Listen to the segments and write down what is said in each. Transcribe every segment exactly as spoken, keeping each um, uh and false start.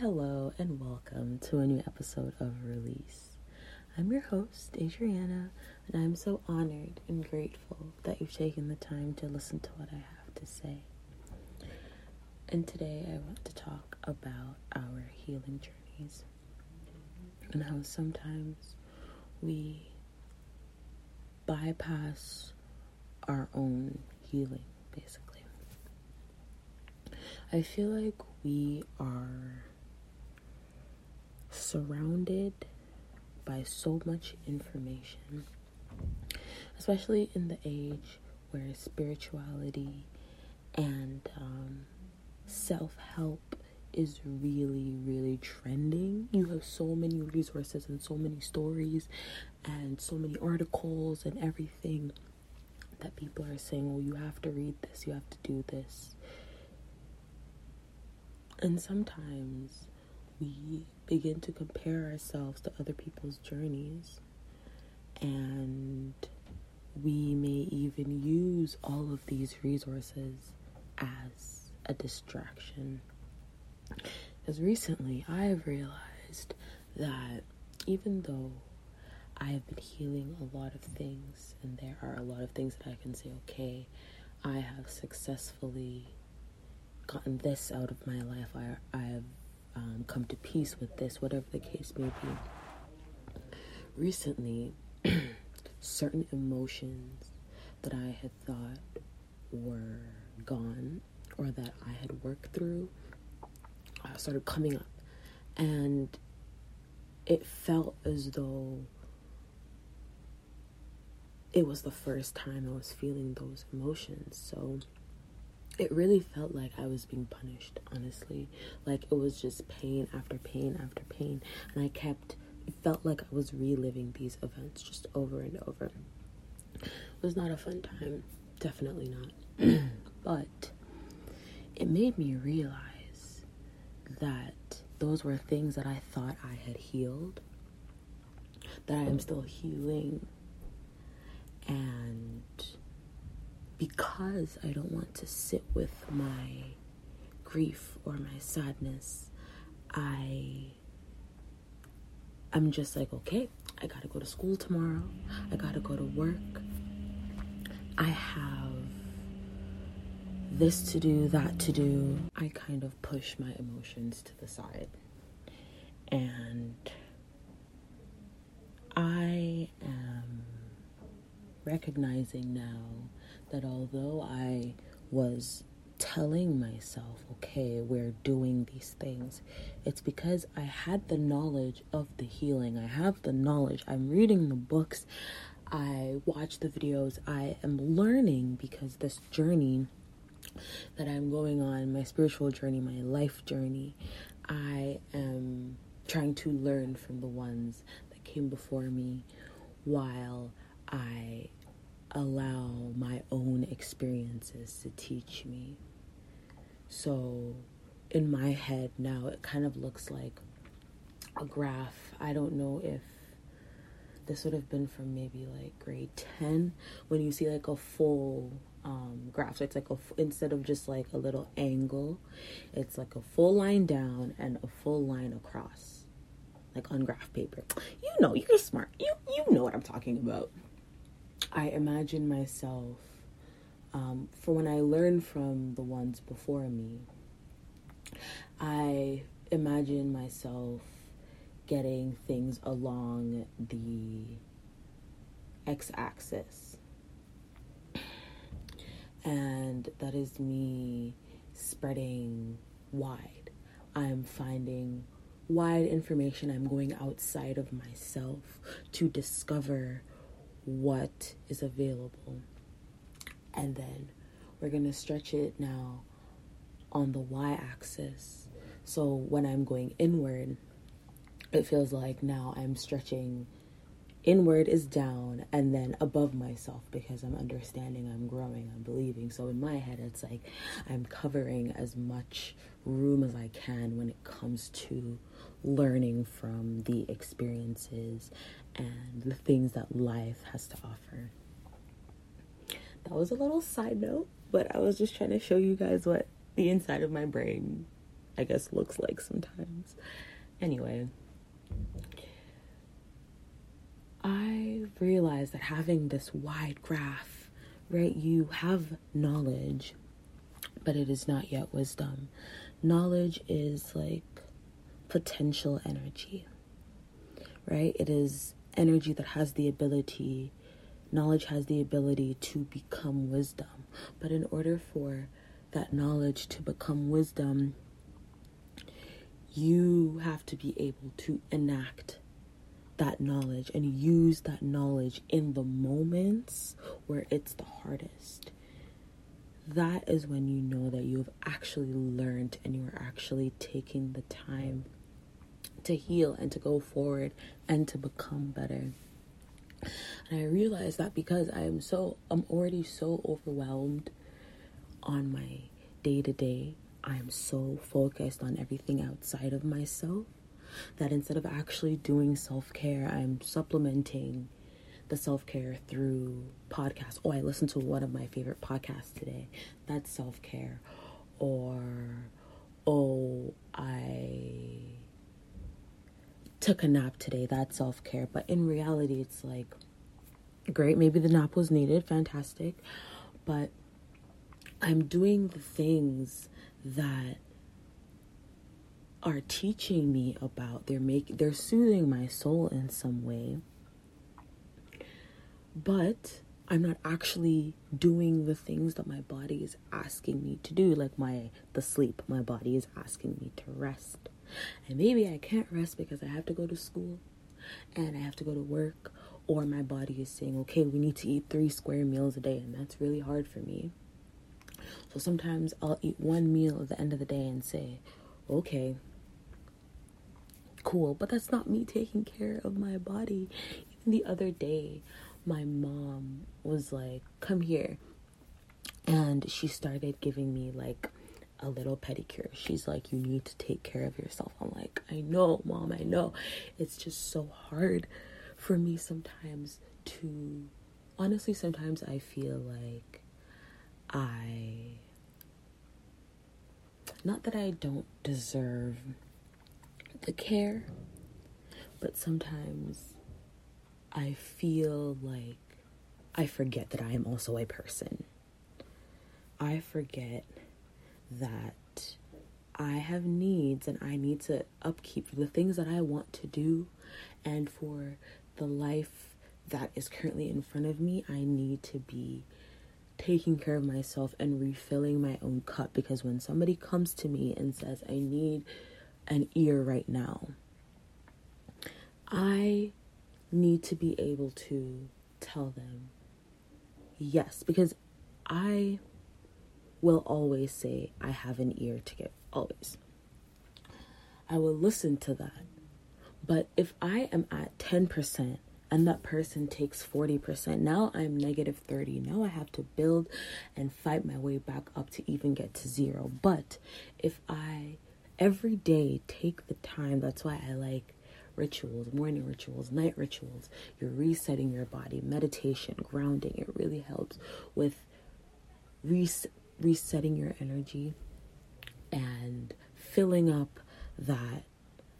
Hello and welcome to a new episode of Release. I'm your host, Adriana, and I'm so honored and grateful that you've taken the time to listen to what I have to say. And today I want to talk about our healing journeys and how sometimes we bypass our own healing, basically. I feel like we are surrounded by so much information, especially in the age where spirituality and um, self-help is really, really trending. You have so many resources and so many stories and so many articles and everything that people are saying, well, you have to read this, you have to do this. And sometimes we begin to compare ourselves to other people's journeys, and we may even use all of these resources as a distraction. As recently, I've realized that even though I have been healing a lot of things, and there are a lot of things that I can say, okay, I have successfully gotten this out of my life, I I have um, come to peace with this, whatever the case may be. Recently, certain emotions that I had thought were gone or that I had worked through uh, started coming up, and it felt as though it was the first time I was feeling those emotions. So it really felt like I was being punished, honestly. Like, it was just pain after pain after pain. And I kept, it felt like I was reliving these events just over and over. It was not a fun time. Definitely not. But it made me realize that those were things that I thought I had healed, that I am still healing. And because I don't want to sit with my grief or my sadness, I, I'm just like, okay, I gotta go to school tomorrow. I gotta go to work. I have this to do, that to do. I kind of push my emotions to the side. And I am recognizing now that although I was telling myself, okay, we're doing these things, it's because I had the knowledge of the healing. I have the knowledge. I'm reading the books. I watch the videos. I am learning, because this journey that I'm going on, my spiritual journey, my life journey, I am trying to learn from the ones that came before me while I allow my own experiences to teach me. So in my head now, it kind of looks like a graph. I don't know if this would have been from maybe like grade ten, when you see like a full um, graph. So it's like a, instead of just like a little angle, it's like a full line down and a full line across, like on graph paper. You know, you're smart. You, you know what I'm talking about. I imagine myself, um, for when I learn from the ones before me, I imagine myself getting things along the x-axis. And that is me spreading wide. I'm finding wide information. I'm going outside of myself to discover what is available, and then we're gonna stretch it now on the y-axis. So when I'm going inward, it feels like now I'm stretching inward is down and then above myself, because I'm understanding, I'm growing, I'm believing. So in my head, it's like I'm covering as much room as I can when it comes to learning from the experiences and the things that life has to offer. That was a little side note, but I was just trying to show you guys what the inside of my brain I guess looks like sometimes. Anyway, I realized that having this wide graph, right, you have knowledge, but it is not yet wisdom. Knowledge is like potential energy, right? It is energy that has the ability, knowledge has the ability to become wisdom. But in order for that knowledge to become wisdom, you have to be able to enact that knowledge and use that knowledge in the moments where it's the hardest. That is when you know that you have actually learned and you are actually taking the time to heal and to go forward and to become better. And I realized that because I am so, I'm already so overwhelmed on my day-to-day. I am so focused on everything outside of myself that instead of actually doing self-care, I'm supplementing the self-care through podcasts. Oh, I listened to one of my favorite podcasts today. That's self-care. Or, oh, I took a nap today. That's self-care. But in reality, it's like, great, maybe the nap was needed. Fantastic. But I'm doing the things that are teaching me about, they're making, they're soothing my soul in some way, but I'm not actually doing the things that my body is asking me to do, like my the sleep. My body is asking me to rest, and maybe I can't rest because I have to go to school and I have to go to work, or my body is saying, okay, we need to eat three square meals a day, and that's really hard for me. So sometimes I'll eat one meal at the end of the day and say, okay, cool, but that's not me taking care of my body. Even the other day, my mom was like, come here. And she started giving me like a little pedicure. She's like, you need to take care of yourself. I'm like, I know, Mom, I know. It's just so hard for me sometimes to, honestly, sometimes I feel like I, not that I don't deserve the care, but sometimes I feel like I forget that I am also a person. I forget that I have needs and I need to upkeep for the things that I want to do, and for the life that is currently in front of me, I need to be taking care of myself and refilling my own cup. Because when somebody comes to me and says, I need an ear right now, I need to be able to tell them yes, because I will always say I have an ear to give, always. I will listen to that. But if I am at ten percent, and that person takes forty percent. Now I'm negative thirty. Now I have to build and fight my way back up to even get to zero. But if I every day take the time, that's why I like rituals, morning rituals, night rituals. You're resetting your body, meditation, grounding. It really helps with res- resetting your energy and filling up that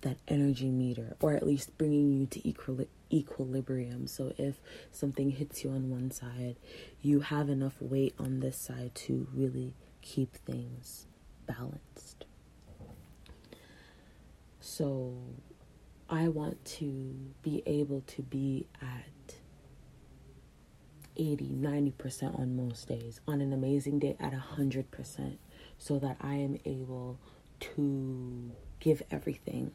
that energy meter, or at least bringing you to equal equilibrium. So if something hits you on one side, you have enough weight on this side to really keep things balanced. So I want to be able to be at eighty, ninety percent on most days, on an amazing day at one hundred percent, so that I am able to give everything.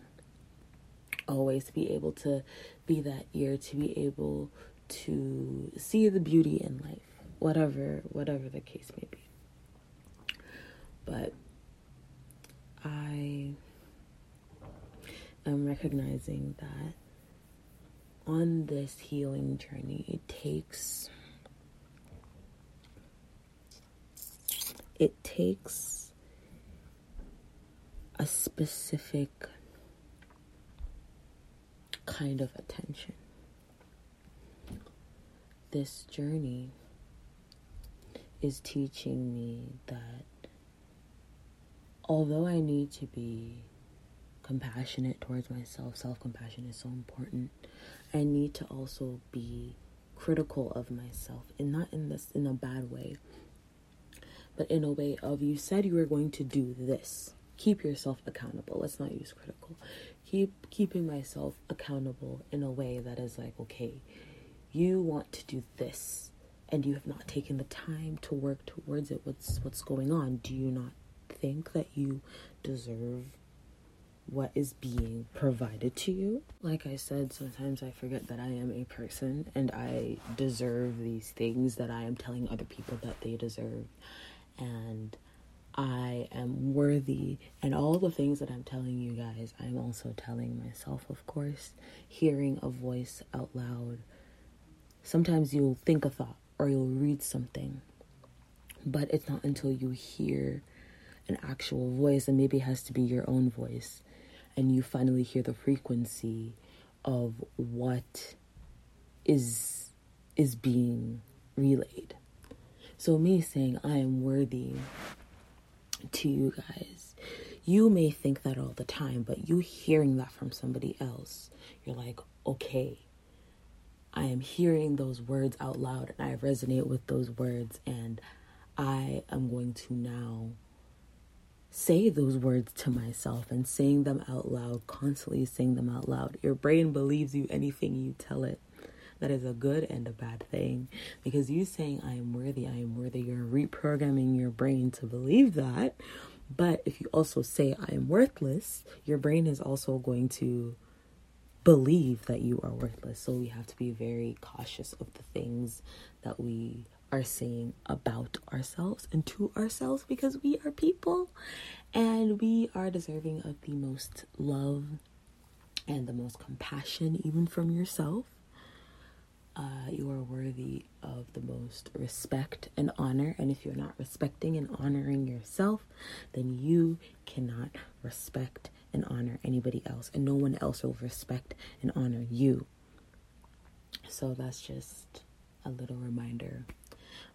Always be able to be that ear, to be able to see the beauty in life, whatever whatever the case may be. But I am recognizing that on this healing journey, it takes it takes a specific kind of attention. This journey is teaching me that although I need to be compassionate towards myself, self-compassion is so important, I need to also be critical of myself, and not in this in a bad way, but in a way of, you said you were going to do this. Keep yourself accountable. Let's not use critical. Keep keeping myself accountable in a way that is like, okay, you want to do this, and you have not taken the time to work towards it. What's what's going on? Do you not think that you deserve what is being provided to you? Like I said, sometimes I forget that I am a person and I deserve these things that I am telling other people that they deserve, and I am worthy, and all the things that I'm telling you guys, I'm also telling myself, of course. Hearing a voice out loud, sometimes you'll think a thought or you'll read something, but it's not until you hear an actual voice, and maybe it has to be your own voice, and you finally hear the frequency of what is is being relayed. So me saying I am worthy to you guys, you may think that all the time, but you hearing that from somebody else, you're like, okay, I am hearing those words out loud and I resonate with those words, and I am going to now say those words to myself, and saying them out loud, constantly saying them out loud. Your brain believes you anything you tell it. That is a good and a bad thing, because you saying I am worthy, I am worthy, you're reprogramming your brain to believe that. But if you also say I am worthless, your brain is also going to believe that you are worthless. So we have to be very cautious of the things that we are saying about ourselves and to ourselves, because we are people and we are deserving of the most love and the most compassion, even from yourself. Uh, you are worthy of the most respect and honor, and if you're not respecting and honoring yourself, then you cannot respect and honor anybody else, and no one else will respect and honor you. So that's just a little reminder.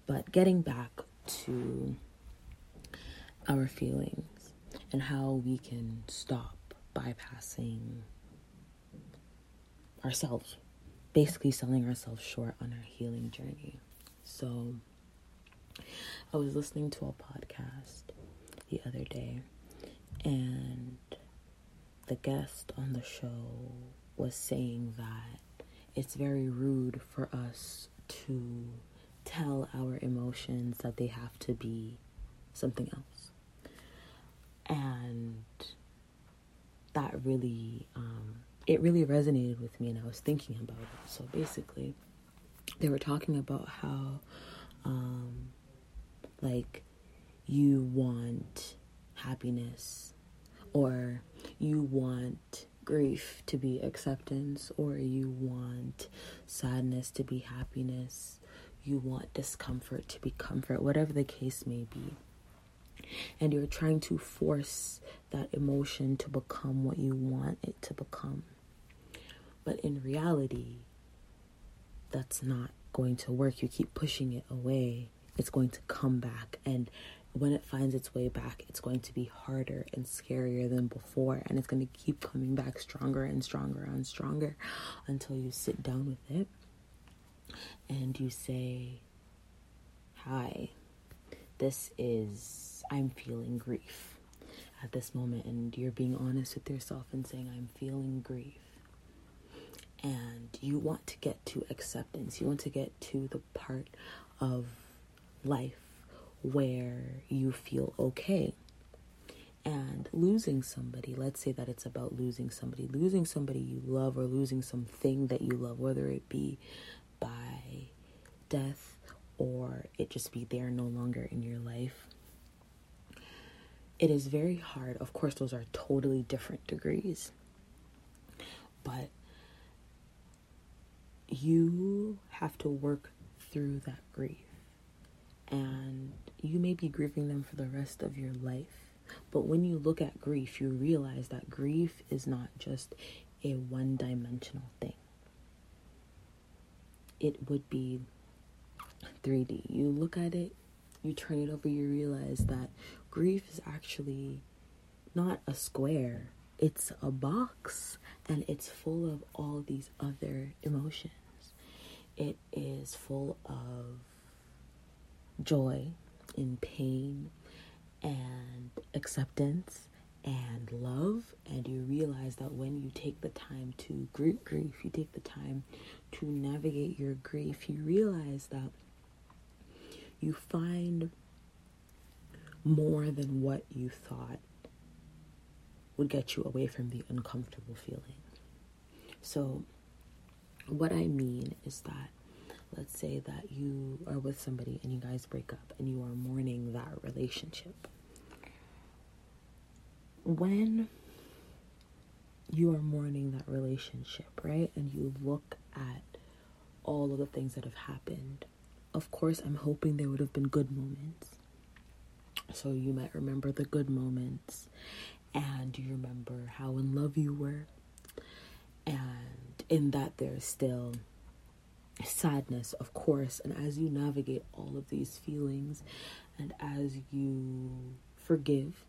But getting back to our feelings and how we can stop bypassing ourselves, basically selling ourselves short on our healing journey. So I was listening to a podcast the other day, and the guest on the show was saying that it's very rude for us to tell our emotions that they have to be something else. And that really, um, it really resonated with me, and I was thinking about it. So basically, they were talking about how, um, like, you want happiness, or you want grief to be acceptance, or you want sadness to be happiness, you want discomfort to be comfort, whatever the case may be. And you're trying to force that emotion to become what you want it to become. But in reality, that's not going to work. You keep pushing it away, it's going to come back. And when it finds its way back, it's going to be harder and scarier than before. And it's going to keep coming back stronger and stronger and stronger until you sit down with it and you say, hi, this is, I'm feeling grief at this moment. And you're being honest with yourself and saying, I'm feeling grief. And you want to get to acceptance. You want to get to the part of life where you feel okay. And losing somebody, let's say that it's about losing somebody, losing somebody you love, or losing something that you love, whether it be by death or it just be there no longer in your life. It is very hard. Of course, those are totally different degrees. But you have to work through that grief. And you may be grieving them for the rest of your life. But when you look at grief, you realize that grief is not just a one-dimensional thing. It would be three D. You look at it, you turn it over, you realize that grief is actually not a square. It's a box, and it's full of all these other emotions. It is full of joy and pain and acceptance and love, and you realize that when you take the time to group grief, you take the time to navigate your grief, you realize that you find more than what you thought would get you away from the uncomfortable feeling. So what I mean is that, let's say that you are with somebody and you guys break up and you are mourning that relationship. When you are mourning that relationship, right, and you look at all of the things that have happened, of course, I'm hoping there would have been good moments. So you might remember the good moments, and you remember how in love you were, and in that there's still sadness, of course. And as you navigate all of these feelings, and as you forgive,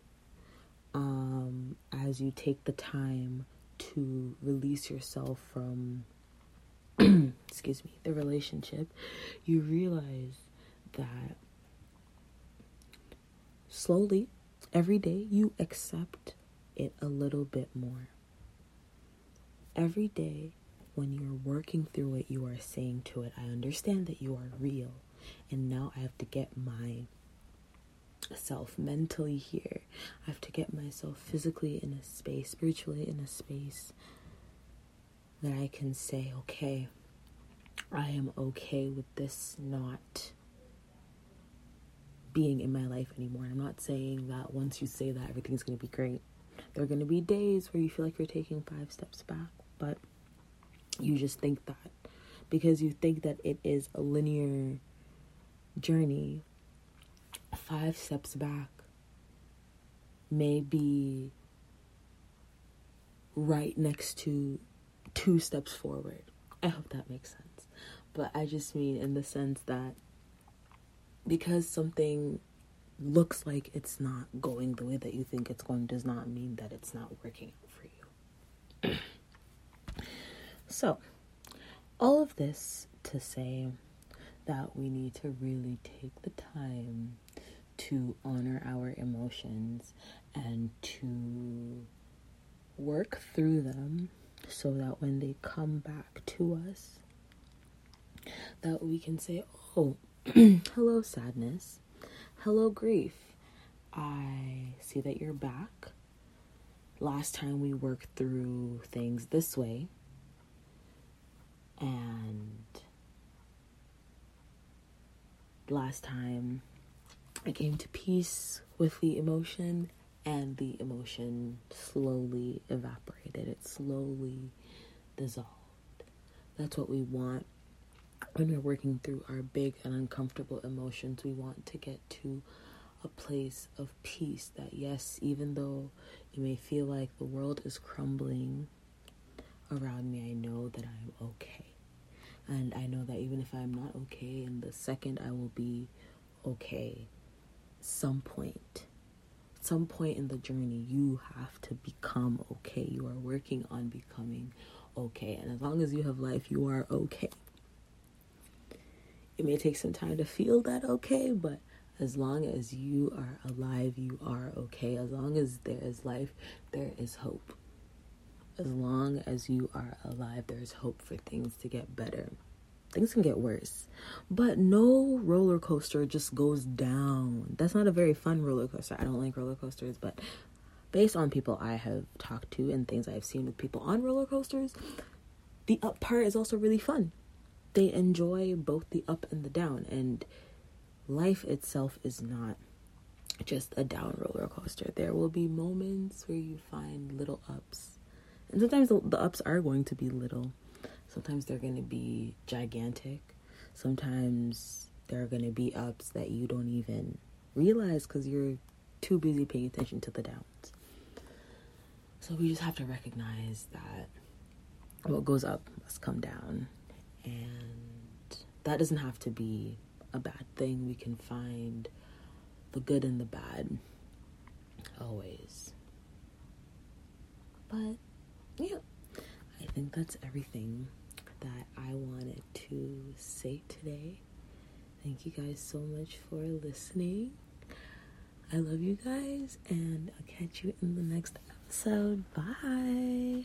Um, as you take the time to release yourself from, excuse me, the relationship, you realize that slowly, every day, you accept it a little bit more. Every day, when you're working through it, you are saying to it, I understand that you are real, and now I have to get my self mentally here. I have to get myself physically in a space, spiritually in a space that I can say, okay, I am okay with this not being in my life anymore. And I'm not saying that once you say that, everything's going to be great. There are going to be days where you feel like you're taking five steps back, but you just think that because you think that it is a linear journey. Five steps back may be right next to two steps forward. I hope that makes sense. But I just mean in the sense that because something looks like it's not going the way that you think it's going does not mean that it's not working out for you. So, all of this to say that we need to really take the time to honor our emotions and to work through them so that when they come back to us, that we can say, oh, hello sadness, hello grief, I see that you're back. Last time we worked through things this way, and last time I came to peace with the emotion, and the emotion slowly evaporated. It slowly dissolved. That's what we want when we're working through our big and uncomfortable emotions. We want to get to a place of peace that, yes, even though you may feel like the world is crumbling around me, I know that I'm okay. And I know that even if I'm not okay in the second, I will be okay. Some point, some point in the journey, you have to become okay. You are working on becoming okay. And as long as you have life, you are okay. It may take some time to feel that okay, but as long as you are alive, you are okay. As long as there is life, there is hope. As long as you are alive, there is hope for things to get better. Things can get worse, but no roller coaster just goes down. That's not a very fun roller coaster. I don't like roller coasters, but based on people I have talked to and things I've seen with people on roller coasters, the up part is also really fun. They enjoy both the up and the down, and life itself is not just a down roller coaster. There will be moments where you find little ups, and sometimes the ups are going to be little. Sometimes they're going to be gigantic. Sometimes there are going to be ups that you don't even realize because you're too busy paying attention to the downs. So we just have to recognize that what goes up must come down. And that doesn't have to be a bad thing. We can find the good and the bad always. But yeah, I think that's everything that I wanted to say today. Thank you guys so much for listening. I love you guys, and I'll catch you in the next episode. Bye.